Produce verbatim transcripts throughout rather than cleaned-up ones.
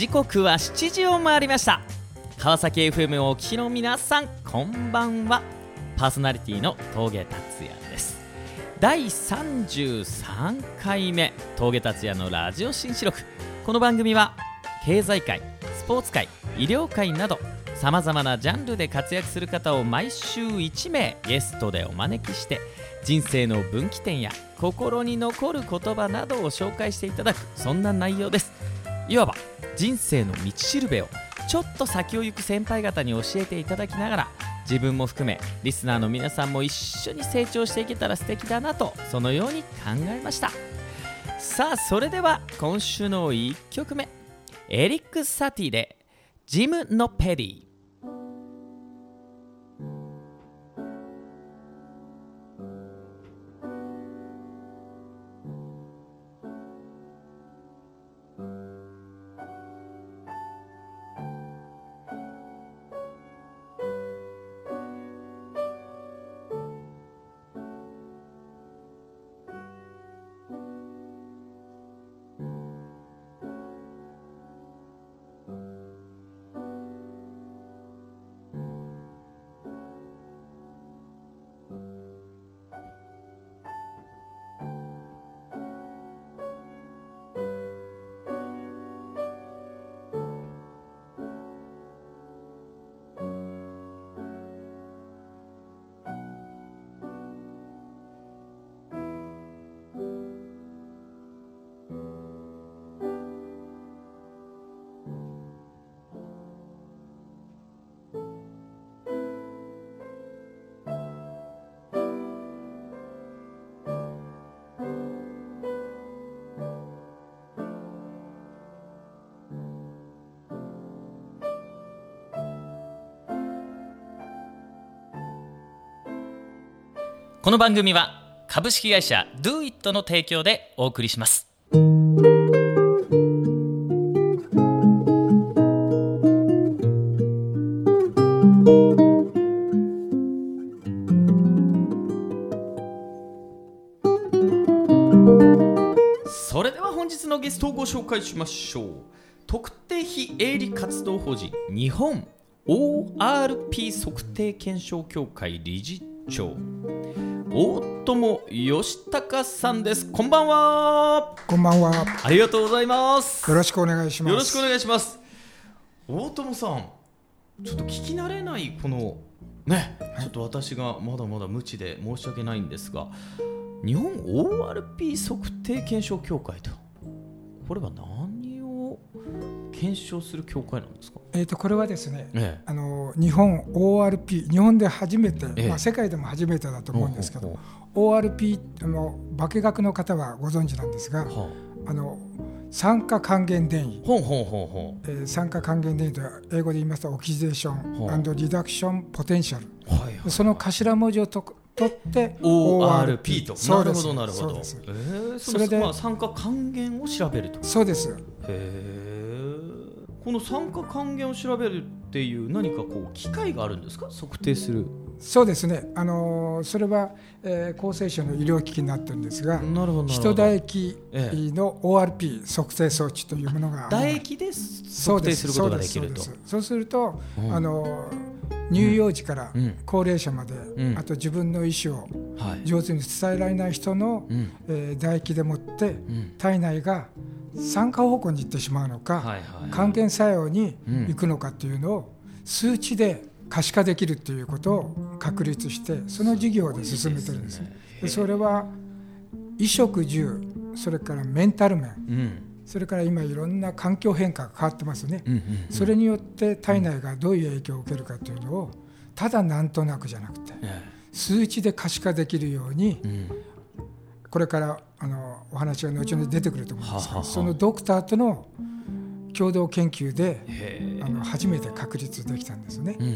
時刻はしちじを回りました。川崎 エフエム をお聞きの皆さん、こんばんは。パーソナリティの峠達也です。だいさんじゅうさんかいめ峠達也のラジオ新四六。この番組は経済界、スポーツ界、医療界などさまざまなジャンルで活躍する方を毎週いちめいゲストでお招きして、人生の分岐点や心に残る言葉などを紹介していただく、そんな内容です。いわば人生の道しるべをちょっと先を行く先輩方に教えていただきながら、自分も含めリスナーの皆さんも一緒に成長していけたら素敵だなと、そのように考えました。さあ、それでは今週のいっきょくめ、エリック・サティでジム・ノペディ。この番組は株式会社 Do It の提供でお送りします。それでは本日のゲストをご紹介しましょう。特定非営利活動法人日本 オーアールピー 測定検証協会理事長、大友義孝さんです。こんばんは。こんばんは。ありがとうございます。よろしくお願いします。よろしくお願いします。大友さん、ちょっと聞き慣れないこのね、はい、ちょっと私がまだまだ無知で申し訳ないんですが、日本 オーアールピー 測定検証協会と、これは何を検証する協会なんですか？えー、とこれはですね、ええ、あの日本 オーアールピー、 日本で初めて、ええまあ、世界でも初めてだと思うんですけど、おうおうおう オーアールピー の化学の方はご存知なんですが、はあ、あの酸化還元電位、ほうほうほうほう、えー、酸化還元電位と英語で言いますとオキシデーション、はあ、&リダクションポテンシャル、はいはいはい、その頭文字をと取って オーアールピー と。なるほどなるほど。それで、まあ、酸化還元を調べると。そうです。へえ。この酸化還元を調べるっていう何かこう機械があるんですか？測定する。そうですね、あのー、それは、えー、厚生省の医療機器になってるんですが、人唾液の オーアールピー 測定装置というものが、ええ、唾液で測定することができると。そうです、そうです。そうすると、うん、あのー、乳幼児から高齢者まで、うん、あと自分の意思を上手に伝えられない人の、うん、えー、唾液でもって、うん、体内が酸化方向に行ってしまうのか、はいはいはい、還元作用に行くのかというのを数値で可視化できるということを確立して、その事業を進めてるんです。それは衣食住、それからメンタル面、うん、それから今いろんな環境変化が変わってますね、うんうんうん、それによって体内がどういう影響を受けるかというのを、ただなんとなくじゃなくて数値で可視化できるように、うん、これからあのお話が後に出てくると思うんですが、はははそのドクターとの共同研究であの初めて確立できたんですね、うんうん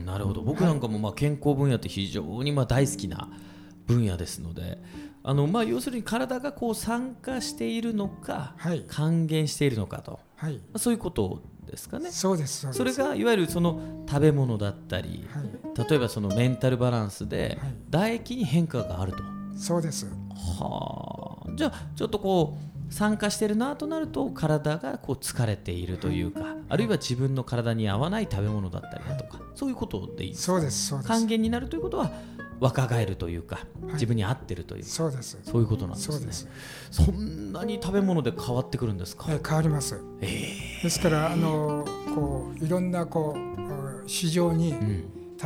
うん、なるほど。僕なんかもまあ健康分野って非常にまあ大好きな分野ですので、あのまあ要するに体がこう酸化しているのか、はい、還元しているのかと、はい、そういうことですかね。そうです、そうです。それがいわゆるその食べ物だったり、はい、例えばそのメンタルバランスで唾液に変化があると。そうです。はあ、じゃあちょっとこう参加してるなとなると体がこう疲れているというか、あるいは自分の体に合わない食べ物だったりだとか、そういうことでいいですか？そうです、そうです。還元になるということは若返るというか、はい、自分に合ってるというか、そうです、そういうことなんですね。そうです。そんなに食べ物で変わってくるんですか？変わります、えー、ですからあのこういろんなこう市場に、うん、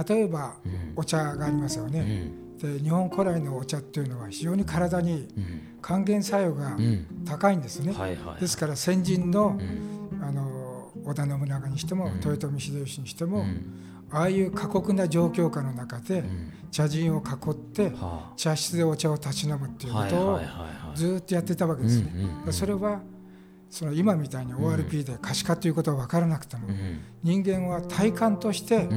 例えば、うん、お茶がありますよね、うんで日本古来のお茶っていうのは非常に体に還元作用が高いんですね、うんはいはい、ですから先人の、うん、あの織田信長にしても、うん、豊臣秀吉にしても、うん、ああいう過酷な状況下の中で、うん、茶人を囲って、うん、茶室でお茶をたしなむっていうことをずっとやってたわけですね、うんうんうん、それはその今みたいに オーアールピー で可視化ということは分からなくても、うん、人間は体感として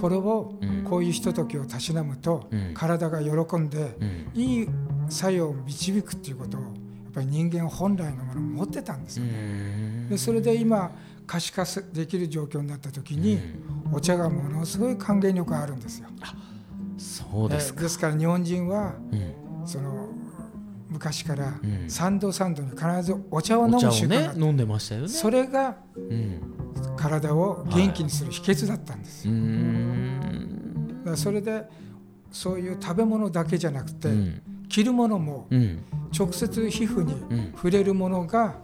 これをこういうひとときをたしなむと体が喜んでいい作用を導くということをやっぱり人間本来のものを持ってたんですよね。でそれで今可視化できる状況になった時にお茶がものすごい還元力があるんですよ。あ、そうですか。ですから日本人はその昔から三度三度に必ずお茶を飲む習慣があって、ね、飲んでましたよね。それが体を元気にする秘訣だったんですよ、はい、うーんだからそれでそういう食べ物だけじゃなくて、うん、着るものも直接皮膚に触れるものが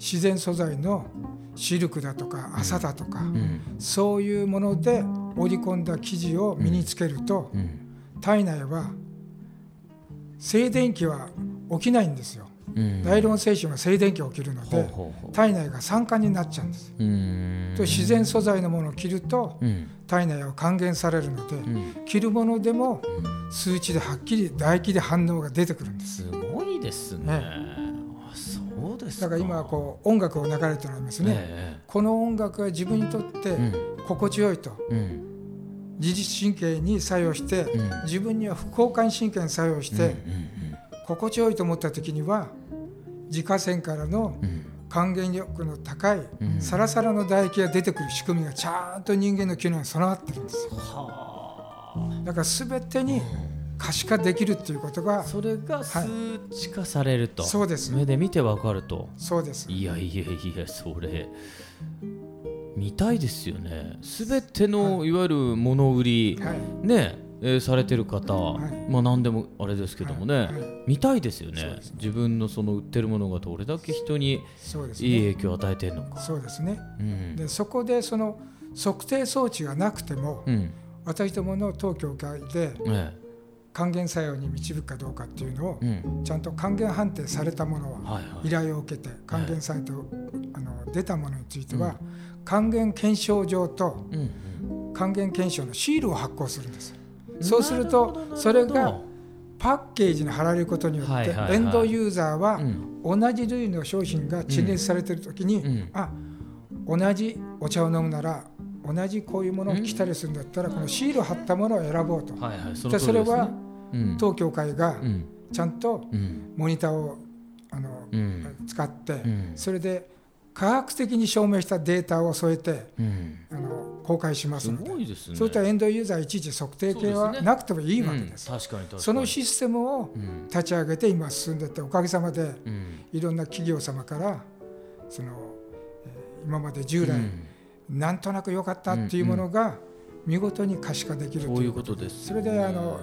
自然素材のシルクだとか麻だとか、うん、そういうもので織り込んだ生地を身につけると、うんうん、体内は静電気は起きないんですよ、うん、ナイロン製品は静電気が起きるので、ほうほうほう、体内が酸化になっちゃうんです。うーんと自然素材のものを着ると、うん、体内は還元されるので、うん、着るものでも数値ではっきり唾液で反応が出てくるんです。すごいですね、ね、あ、そうですか。だから今はこう音楽を流れておりますね、えー、この音楽は自分にとって心地よいと、うんうん自律神経に作用して、うん、自分には副交感神経に作用して、うんうんうん、心地よいと思った時には自家腺からの還元力の高い、うん、サラサラの唾液が出てくる仕組みがちゃんと人間の機能に備わってるんですよ。はだから全てに可視化できるということが、それが数値化されると、はい、そうです。目で見てわかると。そうです。いやいやいや、それ見たいですよね。すべてのいわゆる物売り、はいねえー、されてる方、はいまあ、何でもあれですけどもね、はいはい、見たいですよね。そうですね。自分のその売ってるものがどれだけ人にいい影響を与えているのか。そうですね。うん、でそこでその測定装置がなくても、うん、私どもの当協会で還元作用に導くかどうかっていうのを、うん、ちゃんと還元判定されたものは、はいはい、依頼を受けて還元されて、はい、あの出たものについては、うん還元検証状と還元検証のシールを発行するんです、うん、そうするとそれがパッケージに貼られることによってエンドユーザーは同じ類の商品が陳列されているときに、うんうん、あ、同じお茶を飲むなら同じこういうものを着たりするんだったらこのシールを貼ったものを選ぼうと、はいはい、その通りですね。それは当協会がちゃんとモニターをあの、うん、使ってそれで科学的に証明したデータを添えて、うん、あの公開しますので、すごいですね。そういったエンドユーザーいちいち測定系はなくてもいいわけです。そうですね。うん、確かに確かに。そのシステムを立ち上げて今進んでいって、おかげさまで、うん、いろんな企業様からその今まで従来、うん、なんとなく良かったっていうものが見事に可視化できるということです。それであの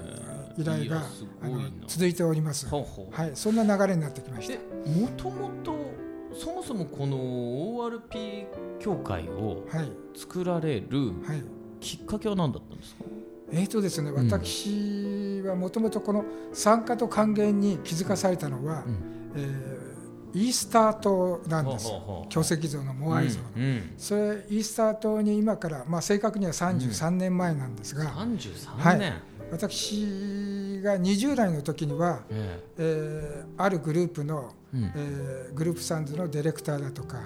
依頼があの続いております。ほうほう。はい、そんな流れになってきました。もともとそもそもこの オーアールピー 協会を作られるきっかけは何だったんですか？はいはい、えーとですね、私はもともとこの酸化と還元に気づかされたのは、うんえー、イースター島なんです。巨石像のモアイ像の、うんうん、それイースター島に今から、まあ、正確にはさんじゅうさんねんまえなんですが、うん、さんじゅうさんねん、はい、私がにじゅう代の時には、えーえー、あるグループのうんえー、グループサンズのディレクターだとか、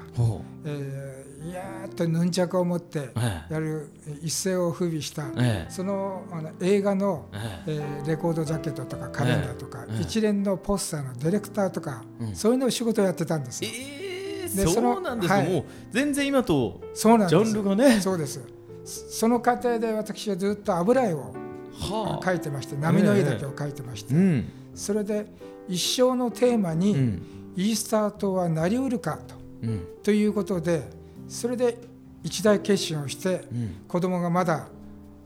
えー、いやーっとヌンチャクを持ってやる一世を風靡した、えー、そ の, あの映画の、えーえー、レコードジャケットとかカレンダーとか、えー、一連のポスターのディレクターとか、うん、そういうのを仕事をやってたんですよ、えー、でそうなんですよ、はい、もう全然今とジャンルがね。そうです。その過程で私はずっと油絵を描いてまして、波の絵だけを描いてまして、えーうん、それで一生のテーマに、うんイースター島はなりうるか と,、うん、ということで、それで一大決心をして、うん、子供がまだ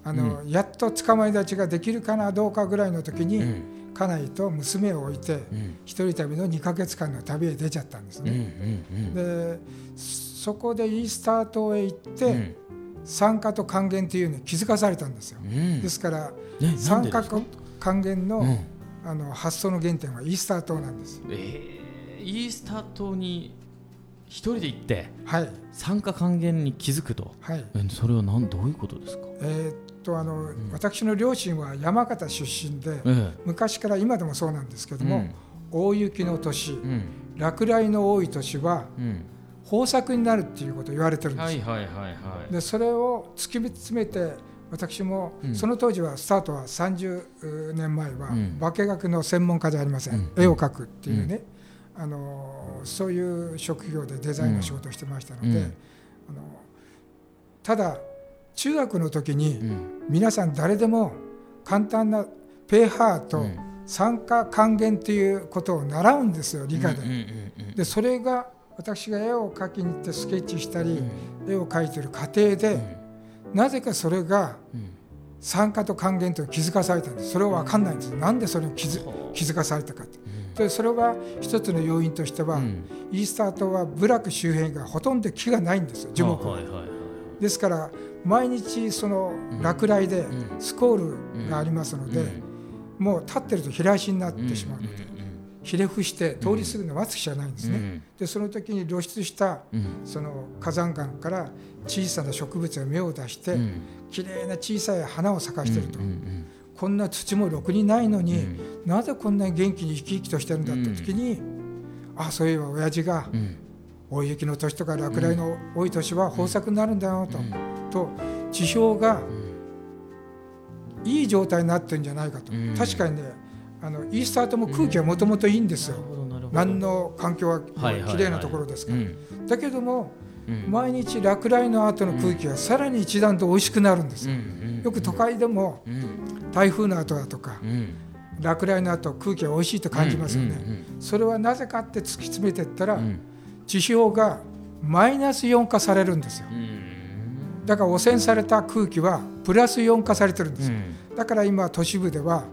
あの、うん、やっと捕まり立ちができるかなどうかぐらいの時に、うん、家内と娘を置いて、うん、一人旅のにかげつかんの旅へ出ちゃったんですね、うんうんうん、でそこでイースター島へ行って、うん、参加と還元というのに気づかされたんですよ、うん、ですから、ね、参加と還元の、うんあの発想の原点はイースター島なんです、えー、イースター島に一人で行って、はい、参加還元に気づくと、はい、えそれは何どういうことですか。えー、っとあの、うん、私の両親は山形出身で、えー、昔から今でもそうなんですけども、うん、大雪の年、うん、落雷の多い年は、うん、豊作になるっていうことを言われてるんですよ、はいはいはいはい、でそれを突き詰めて私もその当時はスタートはさんじゅうねんまえは化学の専門家じゃありません、うん、絵を描くっていうね、うん、あのそういう職業でデザインの仕事をしてましたので、うん、あのただ中学の時に皆さん誰でも簡単なペーハーと酸化還元っていうことを習うんですよ理科で、うんうんうんうん、でそれが私が絵を描きに行ってスケッチしたり、うん、絵を描いてる過程で、うんなぜかそれが酸化と還元と気づかされたんです。それは分かんないんです。なんでそれに気 づ, 気づかされたかって、うん、でそれは一つの要因としては、うん、イースター島は部落周辺がほとんど木がないんですよ樹木、はいはい、ですから毎日その落雷でスコールがありますので、うんうん、もう立ってると平足になってしまうので、うんうんうん、ひれ伏して通り過ぎるの待つしかないんですね、うん、でその時に露出したその火山岩から小さな植物が芽を出して、うん、綺麗な小さい花を咲かしてると、うんうんうん、こんな土もろくにないのに、うん、なぜこんなに元気に生き生きとしてるんだって時に、うん、あそういえば親父が、うん、大雪の年とか落雷の多い年は豊作になるんだよと、うん、と地表がいい状態になってるんじゃないかと、うん、確かにねあのイースター島も空気はもともといいんですよ、うん、何の環境は綺麗なところですから、はいはいはいうん、だけどもうん、毎日落雷の後の空気はさらに一段と美味しくなるんです よ,、うん、よく都会でも台風の後だとか、うん、落雷の後空気は美味しいと感じますよね、うんうんうん、それはなぜかって突き詰めていったら、うん、地表がマイナスよん化されるんですよ、うん、だから汚染された空気はプラスよん化されてるんですよ、うん、だから今都市部では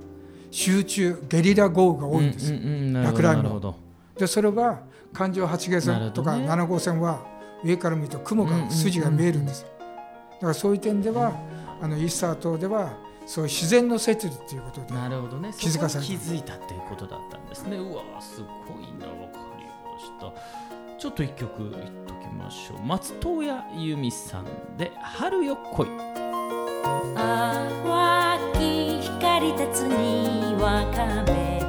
集中ゲリラ豪雨が多いんです、うんうんうん、落雷もでそれは環状はちげい線とかななごうせんは上から見ると雲が筋が見えるんです、うんうんうん、だからそういう点ではあのイースター島ではそういう自然の摂理ということで気づかされた。なるほどね、そこに気づいたということだったんですね。うわすごいな、分かりました。ちょっと一曲いっときましょう。松任谷由実さんで春よ来い。淡き光立つにわかめ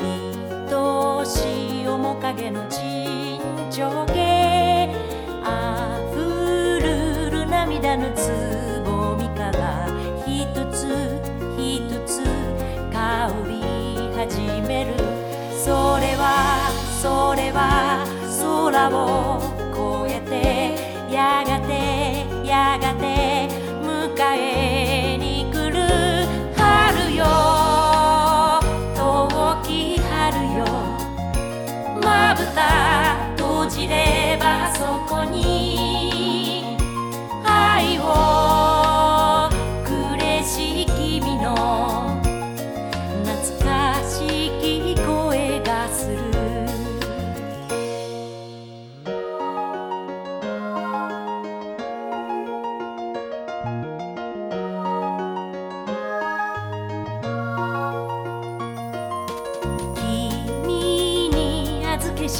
愛しい面影の沈丁花涙のつぼみから一つ一つ香り始める。それはそれは空を越えてやがてやがて迎えに来る春よ遠き春よまぶた閉じればそこに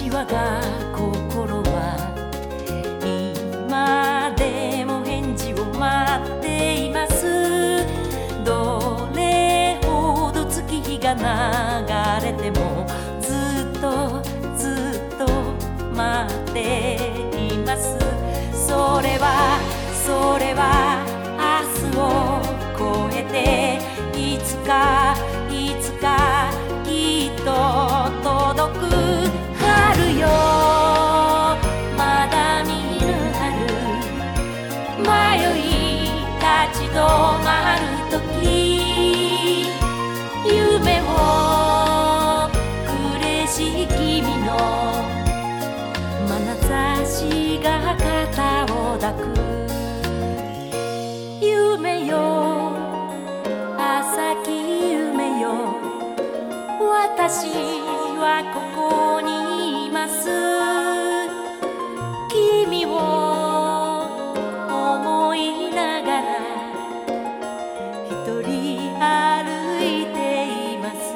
我が心は今でも返事を待っています。どれほど月日が流れてもずっとずっと待っています。それはそれは明日を越えていつかいつかきっと届く春よまだ見ぬ春迷い立ち止まるとき夢を嬉しい君のの眼差しが肩を抱く。夢よ浅き夢よ、私はここにいます。君を思いながら一人歩いています。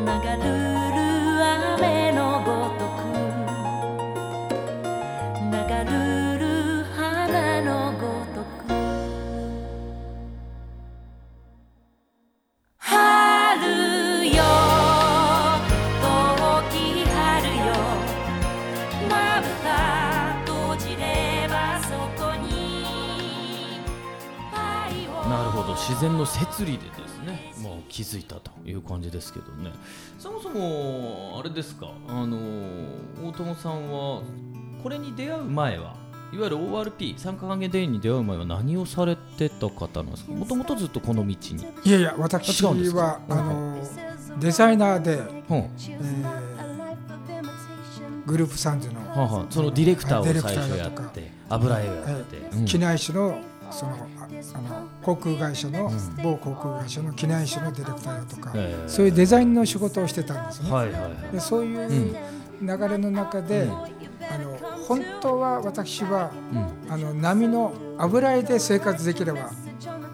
流れる雨のごとく、流れる花のごとく。春よ遠き春よ、まぶた閉じればそこに愛を。なるほど、自然の摂理でですね、もう気づいたという感じですけどね。そもそもあれですか、あの大友さんはこれに出会う前は、いわゆる オーアールピー 参加還元電員に出会う前は何をされてた方なんですか。もともとずっとこの道に。いやいや、私はあのデザイナーで、うんえー、グループサンズの、ははそのディレクターを最初やって、油絵をやって、うん、機内紙のそのあの航空会社の、うん、某航空会社の機内紙のディレクターとか、えー、そういうデザインの仕事をしてたんですね、はいはいはい、でそういう流れの中で、うん、あの本当は私は、うん、あの波の油絵で生活できれば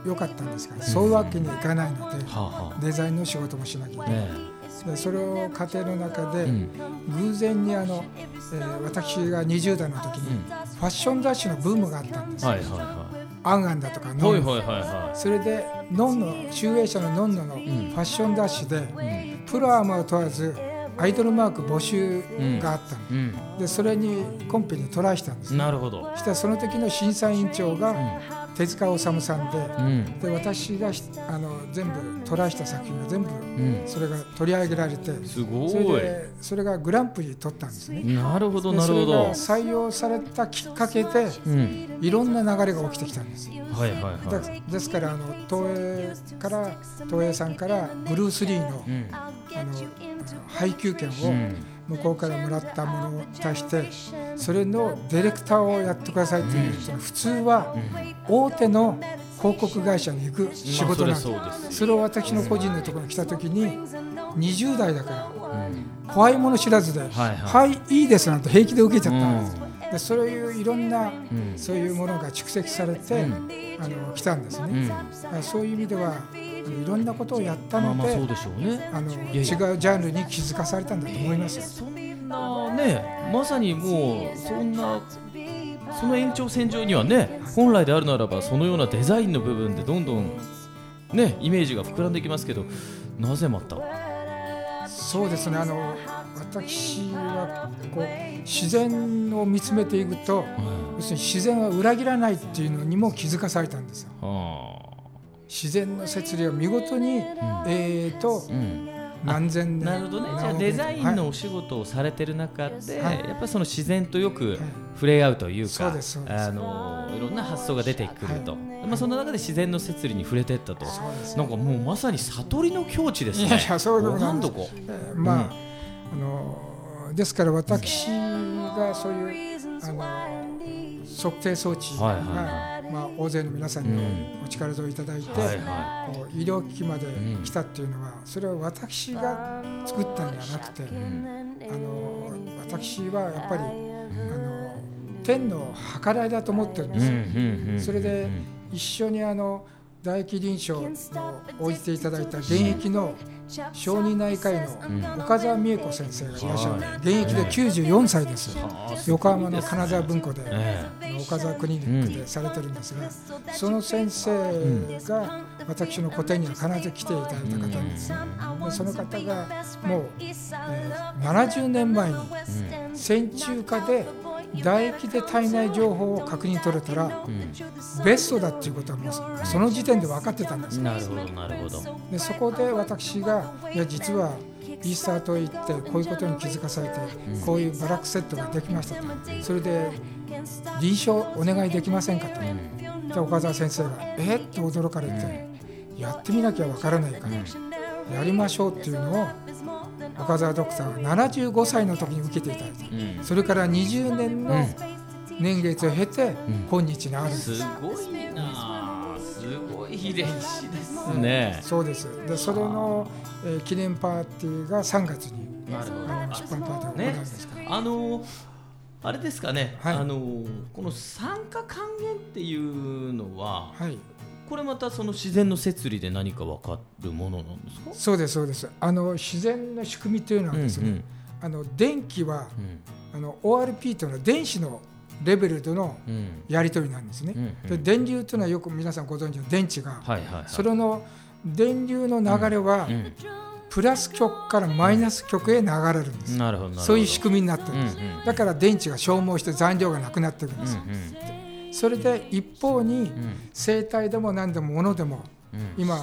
よかったんですが、うん、そういうわけにいかないので、うんはあはあ、デザインの仕事もしなきゃいけない、ね、でそれを家庭の中で、うん、偶然にあの、えー、私がにじゅう代の時に、うん、ファッション雑誌のブームがあったんですよ、はいはいはい、アンアンだとかノン、はいはいはい、それでノンの集英社のノンノのファッション雑誌で、うん、プロアマを問わずアイドルマーク募集があったの、うんうん、でそれにコンペにトライしたんです。なるほど。そしたらその時の審査委員長が、うん、手塚治虫さんで、うん、で私があの全部トライした作品が全部、うん、それが取り上げられて、すごい。それでそれがグランプリ取ったんですね。なるほどなるほど。それが採用されたきっかけで、うん、いろんな流れが起きてきたんです、はいはいはい、だですからあの東映から東映さんからブルース・リーの、うん、あの配給権を向こうからもらったものを足して、それのディレクターをやってくださいという人は、普通は大手の広告会社に行く仕事なんです。それを私の個人のところに来たときに、にじゅう代だから怖いもの知らずで、はいいいですなんて平気で受けちゃったんです。でそういういろんなそういうものが蓄積されてあの来たんですね。そういう意味ではいろんなことをやったので、違うジャンルに気づかされたんだと思います、えー、そんなね、まさにもうそんなその延長線上にはね、本来であるならばそのようなデザインの部分でどんどん、ね、イメージが膨らんできますけど、なぜまた。そうですね、あの私はこう自然を見つめていくと、うん、要するに自然は裏切らないっていうのにも気づかされたんですよ、はあ、自然の摂理を見事に、うん、えーと、うん、何千年。なるほどね。じゃあデザインのお仕事をされてる中で、はい、やっぱりその自然とよく触れ合うというか、はい、あのいろんな発想が出てくると、はい、まあ、その中で自然の摂理に触れていったと、はい、なんかもうまさに悟りの境地ですね。いやいや、そういうことなんです。まあ、うん、あのですから私がそういうあの測定装置が、はいはい、まあ、大勢の皆さんにお力添えいただいて、うん、はいはい、医療機器まで来たっていうのは、それは私が作ったんじゃなくて、うん、あの私はやっぱりあの天の計らいだと思ってるんですよ、うんうん、それで一緒にあの唾液臨床の応じていただいた現役の小児内科医の岡澤美恵子先生がいらっしゃる、うん、現役できゅうじゅうよんさいです、はい、横浜の金沢文庫で、えー、岡澤クリニックでされてるんですが、うん、その先生が私の個展には必ず来ていただいた方です、うん、その方がもう、えー、ななじゅうねんまえに線虫科で唾液で体内情報を確認取れたら、うん、ベストだっていうことはもうその時点で分かってたんですよ。なるほどなるほど。でそこで私がいや実はイースター島へ行ってこういうことに気づかされて、うん、こういうバラックセットができましたと、それで臨床お願いできませんかと、うん、で岡澤先生がえっと驚かれて、うん、やってみなきゃ分からないからやりましょうっていうのを赤澤独さんはななじゅうごさいの時に受けていただいた、うん、それからにじゅうねんの年月を経て今日があるんです、うん、すごいな、すごい歴史ですね、うん、そうです。でそれの、えー、記念パーティーがさんがつにあの出版パーティーを行うんですから、ね、あのーあれですかね、はい、あのこの酸化還元っていうのは、はい、これまたその自然の摂理で何か分かるものなんですか？そうです、そうです。あの自然の仕組みというのはですね、うんうん、あの電気は、うん、あの オーアールピー というのは電子のレベルとのやり取りなんですね、うんうんうん、で電流というのはよく皆さんご存知の電池が、はいはいはい、それの電流の流れは、うんうん、プラス極からマイナス極へ流れるんです、うん、なるほどなるほど、そういう仕組みになってるんです、うんうん、だから電池が消耗して残量がなくなってるんです、うんうん、それで一方に生体でも何でも物でも、うん、今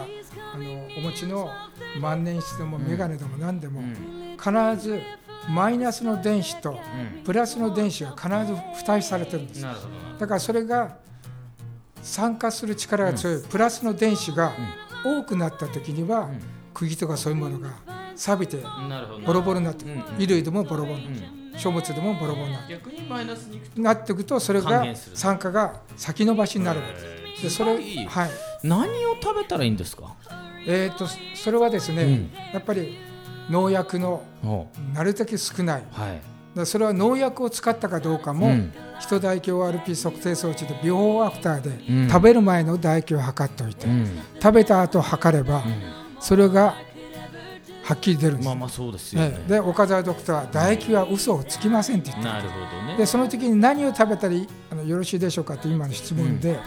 あのお持ちの万年筆でもメガネでも何でも、うん、必ずマイナスの電子とプラスの電子が必ず付帯されてるんです、うん、なるほど。だからそれが酸化する力が強い、うん、プラスの電子が多くなった時には、うん、釘とかそういうものが錆びてボロボロになってくる、うんうん、衣類でもボロボロになって、うん、書物でもボロボロになって、逆にマイナスになっていくとそれが酸化が先延ばしになるわけです。でそれ、はい、何を食べたらいいんですか？えーとそれはですね、うん、やっぱり農薬のなるだけ少ない、はい、だそれは農薬を使ったかどうかも、うん、人唾液 オーアールピー 測定装置でビフォーアフターで、うん、食べる前の唾液を測っておいて、うん、食べた後測れば、うん、それがはっきり出るんです。まあまあそうですよね。で岡澤ドクターは唾液は嘘をつきませんって言って、なるほどね。でその時に何を食べたらあのよろしいでしょうかって今の質問で、うん、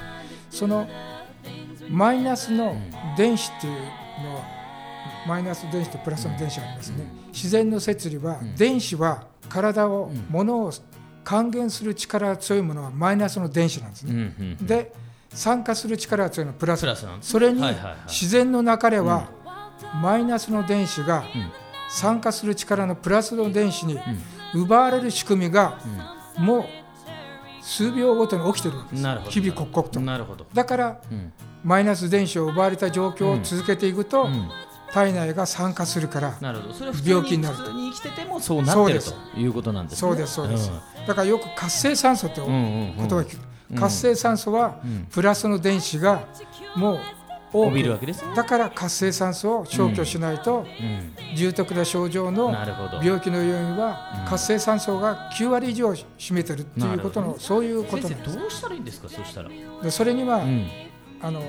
そのマイナスの電子っていうのは、うん、マイナス電子とプラスの電子がありますね、うん、自然の摂理は、うん、電子は体を、うん、物を還元する力が強いものはマイナスの電子なんですね、うんうんうん、で酸化する力が強いのはプラス、プラスなんです。それに自然の流れは、はいはいはい、うん、マイナスの電子が酸化する力のプラスの電子に奪われる仕組みがもう数秒ごとに起きているわけです。日々刻々と。なるほど。だからマイナス電子を奪われた状況を続けていくと体内が酸化するから病気になると。普通に生きててもそうなっているということなんですね。そうです、そうです。だからよく活性酸素って言葉を聞く。活性酸素はプラスの電子がもう帯びるわけですね。だから活性酸素を消去しないと、うん、重篤な症状の病気の要因は活性酸素がきゅうわり以上占めてるということの、そういうことなんです。先生どうしたらいいんですか？そうしたらでそれには、うん、あの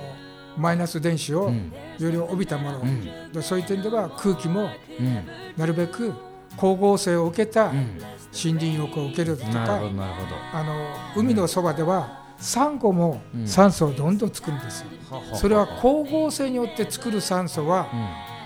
マイナス電子をより帯びたもの、うん、でそういう点では空気も、うん、なるべく光合成を受けた森林浴を受けるとか、うん、あの海のそばでは、うん、サンゴも酸素をどんどん作るんですよ、うん、それは光合成によって作る酸素は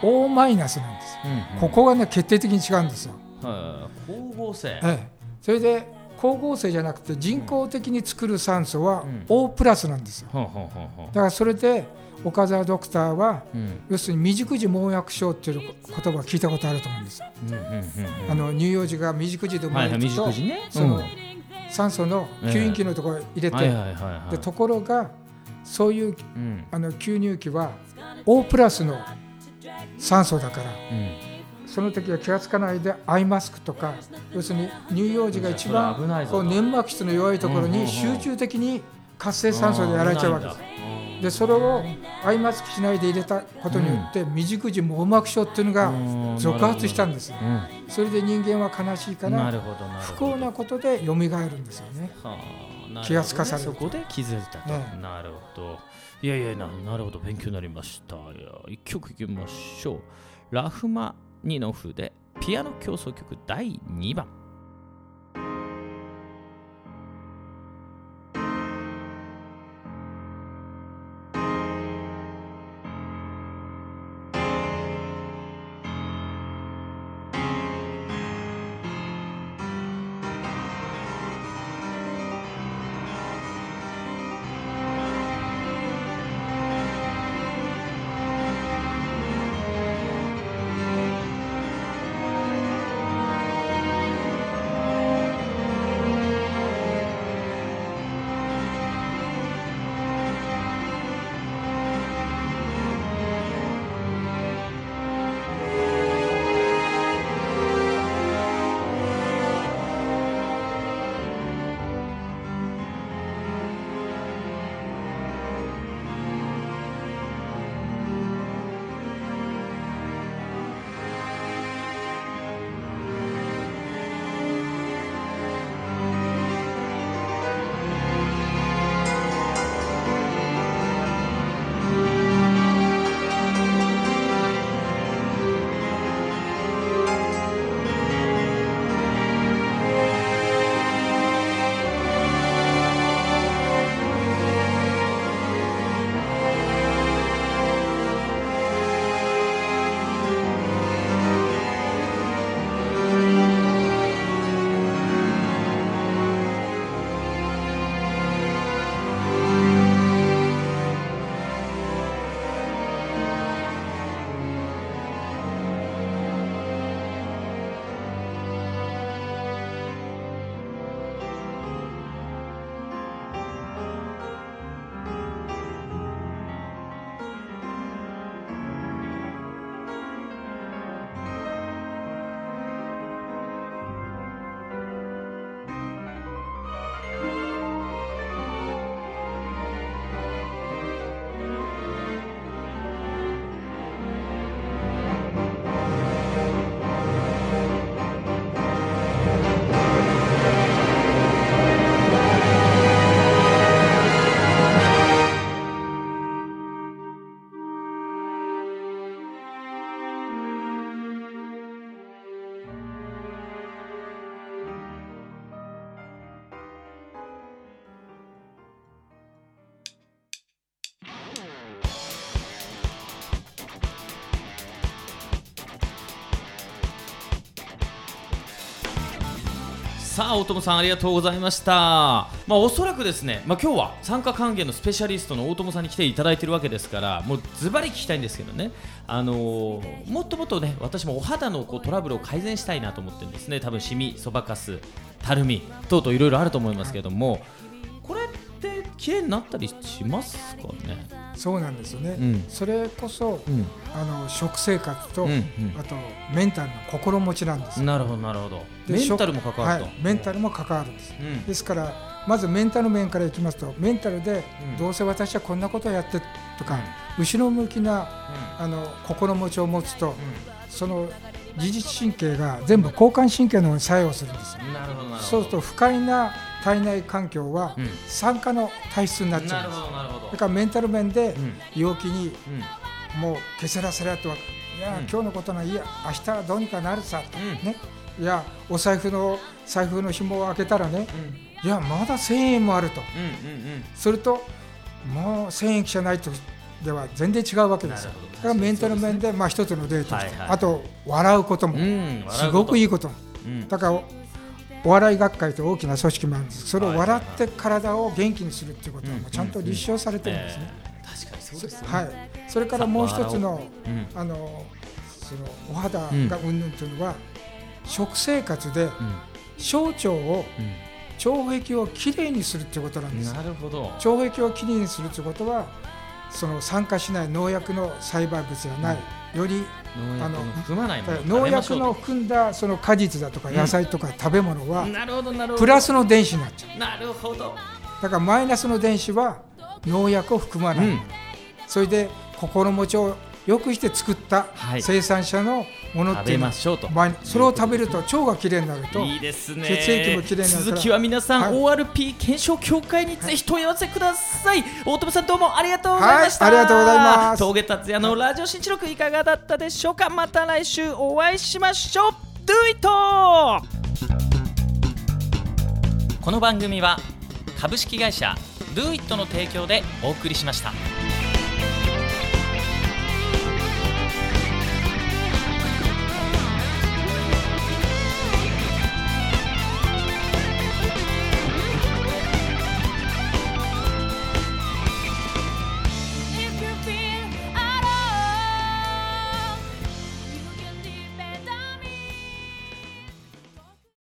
O マイナスなんです、うんうん、ここがね決定的に違うんですよ、はい、光合成、ええ、それで光合成じゃなくて人工的に作る酸素は O プラスなんですよ、うんうん、だからそれで岡澤ドクターは、うん、要するに未熟児網膜症っていう言葉を聞いたことあると思うんですよ、うんうんうんうん、あの乳幼児が未熟児で生まれると、はいはい、ね、その、うん、酸素の吸引器のところに入れて、でところがそういう、うん、あの吸入器は O プラスの酸素だから、うん、その時は気がつかないでアイマスクとか、要するに乳幼児が一番こう粘膜質の弱いところに集中的に活性酸素でやられちゃうわけです、うん、でそれをアイマスクしないで入れたことによって、うん、未熟児網膜症っていうのが続発したんです、うん、それで人間は悲しいから、不幸なことで蘇るんですよね、はあ、気がつかされる、ね、そこで気づいたと、ね、なるほど。いやいや な, なるほど勉強になりました。いやいっきょくいきましょう。ラフマニノフでピアノ協奏曲だいにばん。さあ大友さんありがとうございました。まあ、おそらくですね、まあ、今日は酸化還元のスペシャリストの大友さんに来ていただいているわけですから、もうズバリ聞きたいんですけどね、あのー、もっともっとね、私もお肌のこうトラブルを改善したいなと思ってるんですね。多分シミ、そばかす、たるみ等々いろいろあると思いますけども、これって綺麗になったりしますかね。そうなんですよね、うん、それこそ、うん、あの食生活と、うんうん、あとメンタルの心持ちなんですよ。なるほどなるほど。メンタルも関わると、はい、メンタルも関わるんです、うん、ですからまずメンタルの面からいきますと、メンタルで、うん、どうせ私はこんなことをやってとか、うん、後ろ向きな、うん、あの心持ちを持つと、うん、その自律神経が全部交感神経の方に作用するんですよ。なるほどなるほど。そうすると不快な体内環境は酸化の体質になっちゃうんです、うん、なるほどなるほど。だからメンタル面で陽気に、うん、もうけせらせらと、いや、うん、今日のことないや、明日はどうにかなるさと、うんね、いやお財布の財布の紐を開けたらね、うん、いやまだせんえんもあると、うんうんうん、それともうせんえんじゃないとでは全然違うわけですよ。だからメンタル面でまあ一つのデート、はいはい、あと笑うことも、うん、すごくいいこと、うん、だからお笑い学会という大きな組織もあるんです。それを笑って体を元気にするということはもうちゃんと立証されてるんですね、うんうんうん、えー、確かにそうですね、はい、それからもう一つ の,、うん、あのそのお肌がうんぬんというのは、うん、食生活で小腸を、うん、腸壁をきれいにするということなんです。なるほど。腸壁をきれいにするということはその酸化しない農薬の栽培物じゃない、うん、より農薬の含んだその果実だとか野菜とか食べ物はプラスの電子になっちゃう。なるほど。だからマイナスの電子は農薬を含まない、うん、それで心持ちを良くして作った生産者のものっていうのは、はい、それを食べると腸がきれいになると、いいですね、血液もきれいになるから。続きは皆さん、はい、オーアールピー 検証協会にぜひ問い合わせください、はい、大友さんどうもありがとうございました、はい、ありがとうございます。峠達也のラジオ新知録いかがだったでしょうか。また来週お会いしましょう。 Do it。 この番組は株式会社 Do it の提供でお送りしました。